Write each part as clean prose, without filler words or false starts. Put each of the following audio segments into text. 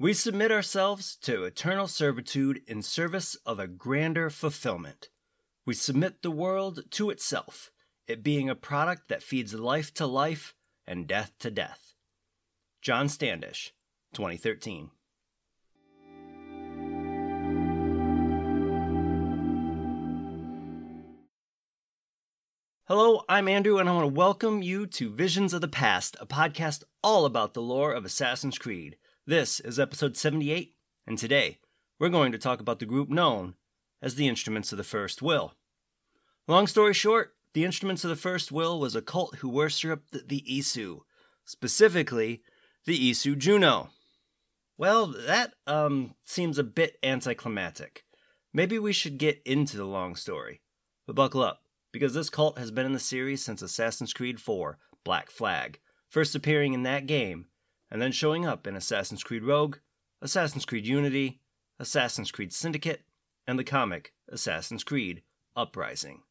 We submit ourselves to eternal servitude in service of a grander fulfillment. We submit the world to itself, it being a product that feeds life to life and death to death. John Standish, 2013. Hello, I'm Andrew, and I want to welcome you to Visions of the Past, a podcast all about the lore of Assassin's Creed. This is episode 78, and today we're going to talk about the group known as the Instruments of the First Will. Long story short, the Instruments of the First Will was a cult who worshipped the Isu, specifically the Isu Juno. Well, that seems a bit anticlimactic. Maybe we should get into the long story, but buckle up, because this cult has been in the series since Assassin's Creed IV, Black Flag, first appearing in that game, and then showing up in Assassin's Creed Rogue, Assassin's Creed Unity, Assassin's Creed Syndicate, and the comic Assassin's Creed Uprising,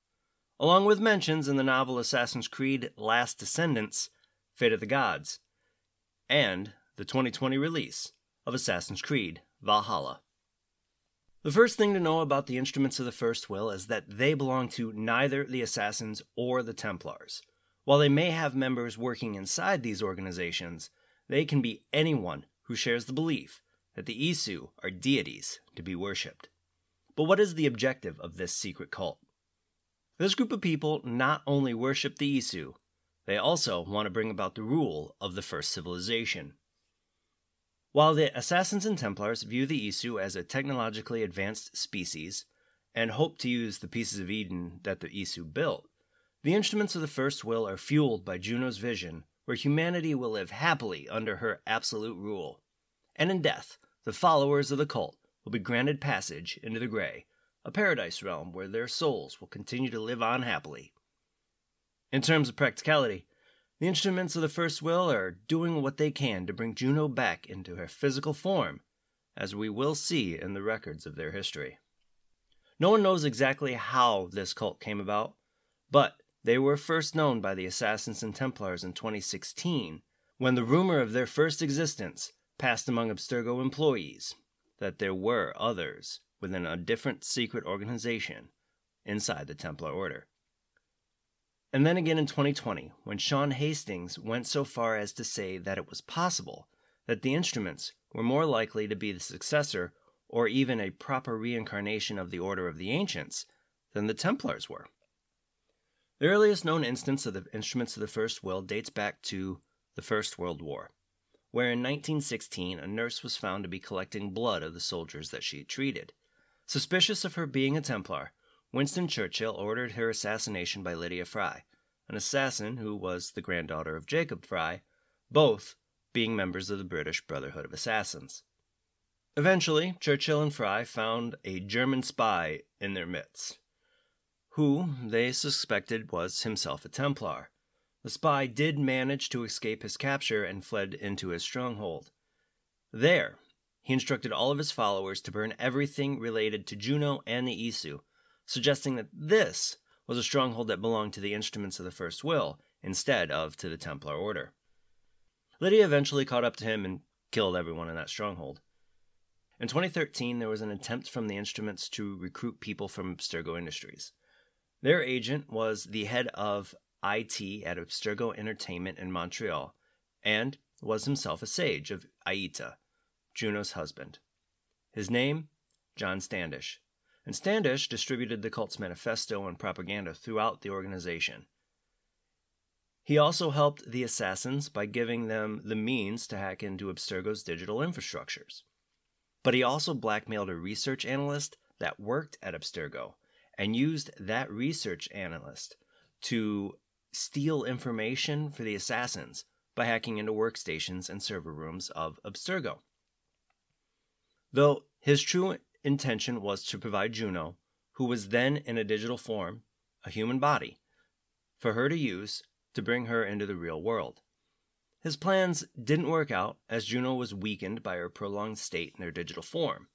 along with mentions in the novel Assassin's Creed Last Descendants, Fate of the Gods, and the 2020 release of Assassin's Creed Valhalla. The first thing to know about the Instruments of the First Will is that they belong to neither the Assassins or the Templars. While they may have members working inside these organizations, they can be anyone who shares the belief that the Isu are deities to be worshipped. But what is the objective of this secret cult? This group of people not only worship the Isu, they also want to bring about the rule of the first civilization. While the Assassins and Templars view the Isu as a technologically advanced species and hope to use the Pieces of Eden that the Isu built, the Instruments of the First Will are fueled by Juno's vision where humanity will live happily under her absolute rule. And in death, the followers of the cult will be granted passage into the Grey, a paradise realm where their souls will continue to live on happily. In terms of practicality, the Instruments of the First Will are doing what they can to bring Juno back into her physical form, as we will see in the records of their history. No one knows exactly how this cult came about, but they were first known by the Assassins and Templars in 2016, when the rumor of their first existence passed among Abstergo employees, that there were others within a different secret organization inside the Templar Order. And then again in 2020, when Sean Hastings went so far as to say that it was possible that the Instruments were more likely to be the successor or even a proper reincarnation of the Order of the Ancients than the Templars were. The earliest known instance of the Instruments of the First Will dates back to the First World War, where in 1916 a nurse was found to be collecting blood of the soldiers that she had treated. Suspicious of her being a Templar, Winston Churchill ordered her assassination by Lydia Fry, an assassin who was the granddaughter of Jacob Fry, both being members of the British Brotherhood of Assassins. Eventually, Churchill and Fry found a German spy in their midst, who they suspected was himself a Templar. The spy did manage to escape his capture and fled into his stronghold. There, he instructed all of his followers to burn everything related to Juno and the Isu, suggesting that this was a stronghold that belonged to the Instruments of the First Will instead of to the Templar Order. Lydia eventually caught up to him and killed everyone in that stronghold. In 2013, there was an attempt from the Instruments to recruit people from Abstergo Industries. Their agent was the head of IT at Abstergo Entertainment in Montreal and was himself a sage of Aita, Juno's husband. His name? John Standish. And Standish distributed the cult's manifesto and propaganda throughout the organization. He also helped the Assassins by giving them the means to hack into Abstergo's digital infrastructures. But he also blackmailed a research analyst that worked at Abstergo and used that research analyst to steal information for the Assassins by hacking into workstations and server rooms of Abstergo. Though his true intention was to provide Juno, who was then in a digital form, a human body, for her to use to bring her into the real world. His plans didn't work out as Juno was weakened by her prolonged state in her digital form,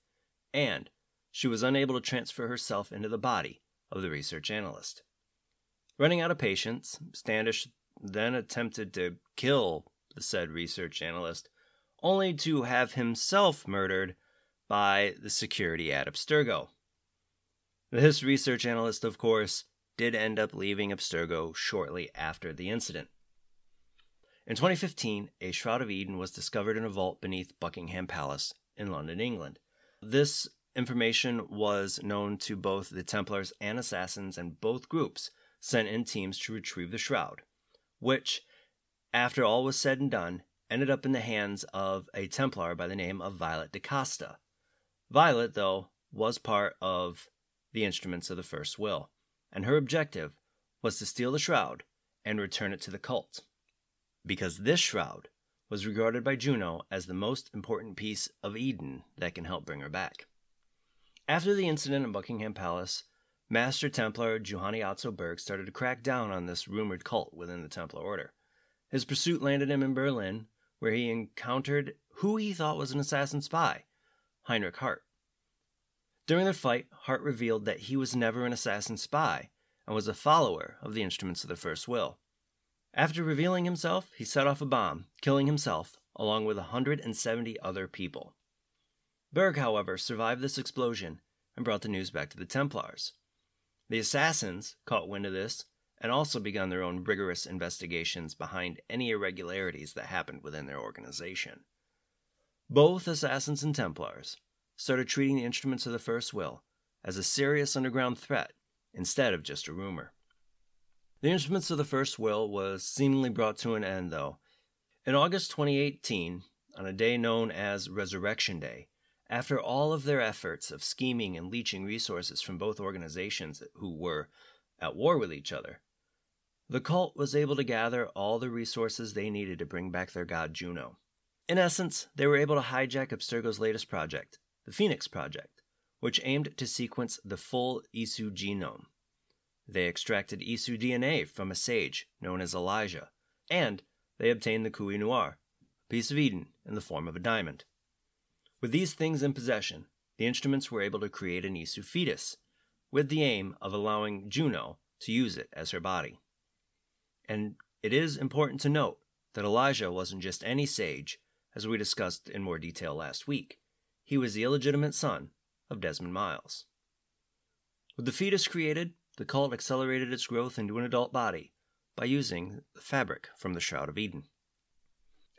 and she was unable to transfer herself into the body of the research analyst. Running out of patience, Standish then attempted to kill the said research analyst, only to have himself murdered by the security at Abstergo. This research analyst, of course, did end up leaving Abstergo shortly after the incident. In 2015, a Shroud of Eden was discovered in a vault beneath Buckingham Palace in London, England. This information was known to both the Templars and Assassins, and both groups sent in teams to retrieve the Shroud, which, after all was said and done, ended up in the hands of a Templar by the name of Violet da Costa. Violet, though, was part of the Instruments of the First Will, and her objective was to steal the Shroud and return it to the cult, because this Shroud was regarded by Juno as the most important piece of Eden that can help bring her back. After the incident in Buckingham Palace, Master Templar Johann Atzo Berg started to crack down on this rumored cult within the Templar Order. His pursuit landed him in Berlin, where he encountered who he thought was an assassin spy, Heinrich Hart. During their fight, Hart revealed that he was never an assassin spy and was a follower of the Instruments of the First Will. After revealing himself, he set off a bomb, killing himself along with 170 other people. Berg, however, survived this explosion and brought the news back to the Templars. The Assassins caught wind of this and also began their own rigorous investigations behind any irregularities that happened within their organization. Both Assassins and Templars started treating the Instruments of the First Will as a serious underground threat instead of just a rumor. The Instruments of the First Will was seemingly brought to an end, though. In August 2018, on a day known as Resurrection Day, after all of their efforts of scheming and leeching resources from both organizations who were at war with each other, the cult was able to gather all the resources they needed to bring back their god Juno. In essence, they were able to hijack Abstergo's latest project, the Phoenix Project, which aimed to sequence the full Isu genome. They extracted Isu DNA from a sage known as Elijah, and they obtained the Couille Noire, a piece of Eden in the form of a diamond. With these things in possession, the Instruments were able to create an Isu fetus, with the aim of allowing Juno to use it as her body. And it is important to note that Elijah wasn't just any sage, as we discussed in more detail last week. He was the illegitimate son of Desmond Miles. With the fetus created, the cult accelerated its growth into an adult body by using the fabric from the Shroud of Eden.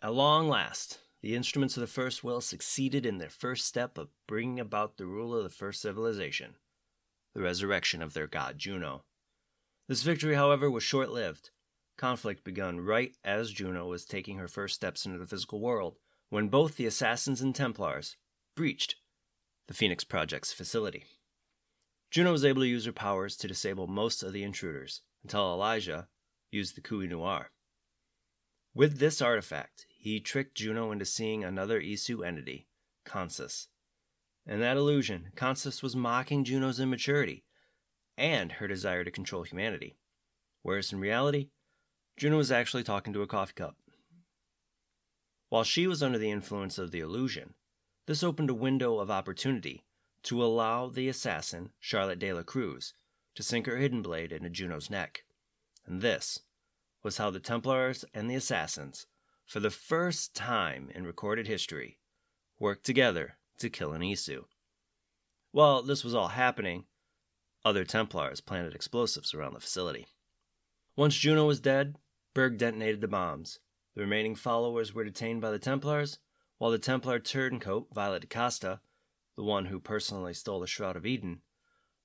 At long last, the Instruments of the First Will succeeded in their first step of bringing about the rule of the first civilization, the resurrection of their god Juno. This victory, however, was short-lived. Conflict began right as Juno was taking her first steps into the physical world, when both the Assassins and Templars breached the Phoenix Project's facility. Juno was able to use her powers to disable most of the intruders until Elijah used the Couille Noire. With this artifact, he tricked Juno into seeing another Isu entity, Consus. In that illusion, Consus was mocking Juno's immaturity and her desire to control humanity, whereas in reality, Juno was actually talking to a coffee cup. While she was under the influence of the illusion, this opened a window of opportunity to allow the assassin, Charlotte de la Cruz, to sink her hidden blade into Juno's neck. And this was how the Templars and the Assassins, for the first time in recorded history, worked together to kill an Isu. While this was all happening, other Templars planted explosives around the facility. Once Juno was dead, Berg detonated the bombs. The remaining followers were detained by the Templars, while the Templar turncoat, Violet da Costa, the one who personally stole the Shroud of Eden,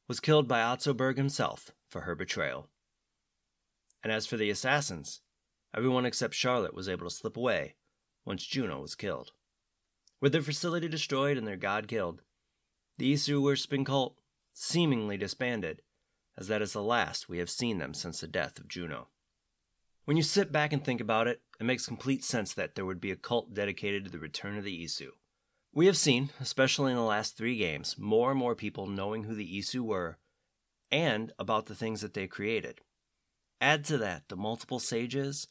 was killed by Otso Berg himself for her betrayal. And as for the Assassins, everyone except Charlotte was able to slip away once Juno was killed. With their facility destroyed and their god killed, the Isu worshiping cult seemingly disbanded, as that is the last we have seen them since the death of Juno. When you sit back and think about it, it makes complete sense that there would be a cult dedicated to the return of the Isu. We have seen, especially in the last 3 games, more and more people knowing who the Isu were and about the things that they created. Add to that the multiple sages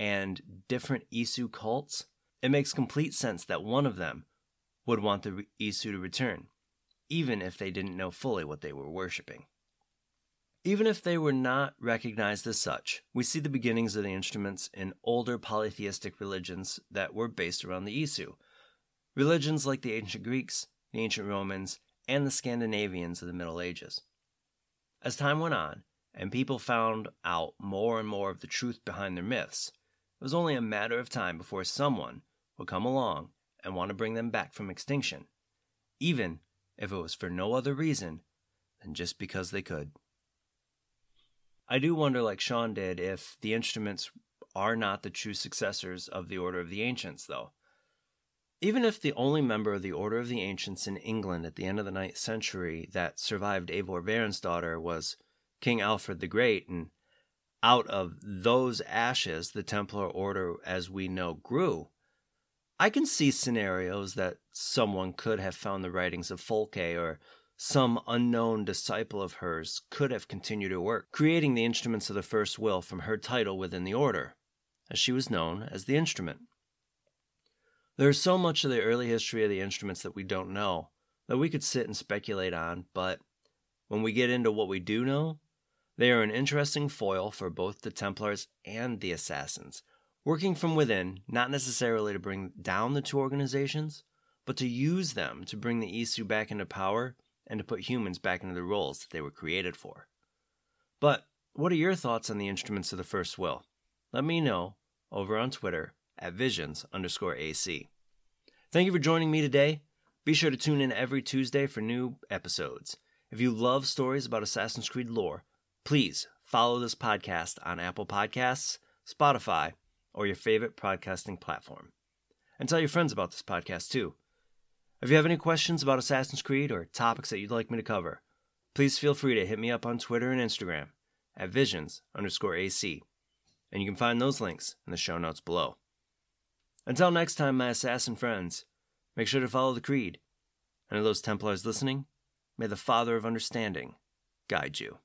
and different Isu cults, it makes complete sense that one of them would want the Isu to return, even if they didn't know fully what they were worshipping. Even if they were not recognized as such, we see the beginnings of the instruments in older polytheistic religions that were based around the Isu. Religions like the ancient Greeks, the ancient Romans, and the Scandinavians of the Middle Ages. As time went on, and people found out more and more of the truth behind their myths, it was only a matter of time before someone would come along and want to bring them back from extinction, even if it was for no other reason than just because they could. I do wonder, like Sean did, if the instruments are not the true successors of the Order of the Ancients, though. Even if the only member of the Order of the Ancients in England at the end of the 9th century that survived Eivor Bairnsdottir was King Alfred the Great, and out of those ashes the Templar Order as we know grew, I can see scenarios that someone could have found the writings of Folke, or some unknown disciple of hers could have continued her work, creating the Instruments of the First Will from her title within the Order, as she was known as the Instrument. There is so much of the early history of the instruments that we don't know, that we could sit and speculate on, but when we get into what we do know, they are an interesting foil for both the Templars and the Assassins, working from within, not necessarily to bring down the two organizations, but to use them to bring the Isu back into power and to put humans back into the roles that they were created for. But what are your thoughts on the Instruments of the First Will? Let me know over on Twitter at visions_AC. Thank you for joining me today. Be sure to tune in every Tuesday for new episodes. If you love stories about Assassin's Creed lore, please follow this podcast on Apple Podcasts, Spotify, or your favorite podcasting platform. And tell your friends about this podcast too. If you have any questions about Assassin's Creed or topics that you'd like me to cover, please feel free to hit me up on Twitter and Instagram at visions_AC, and you can find those links in the show notes below. Until next time, my assassin friends, make sure to follow the Creed, and to those Templars listening, may the Father of Understanding guide you.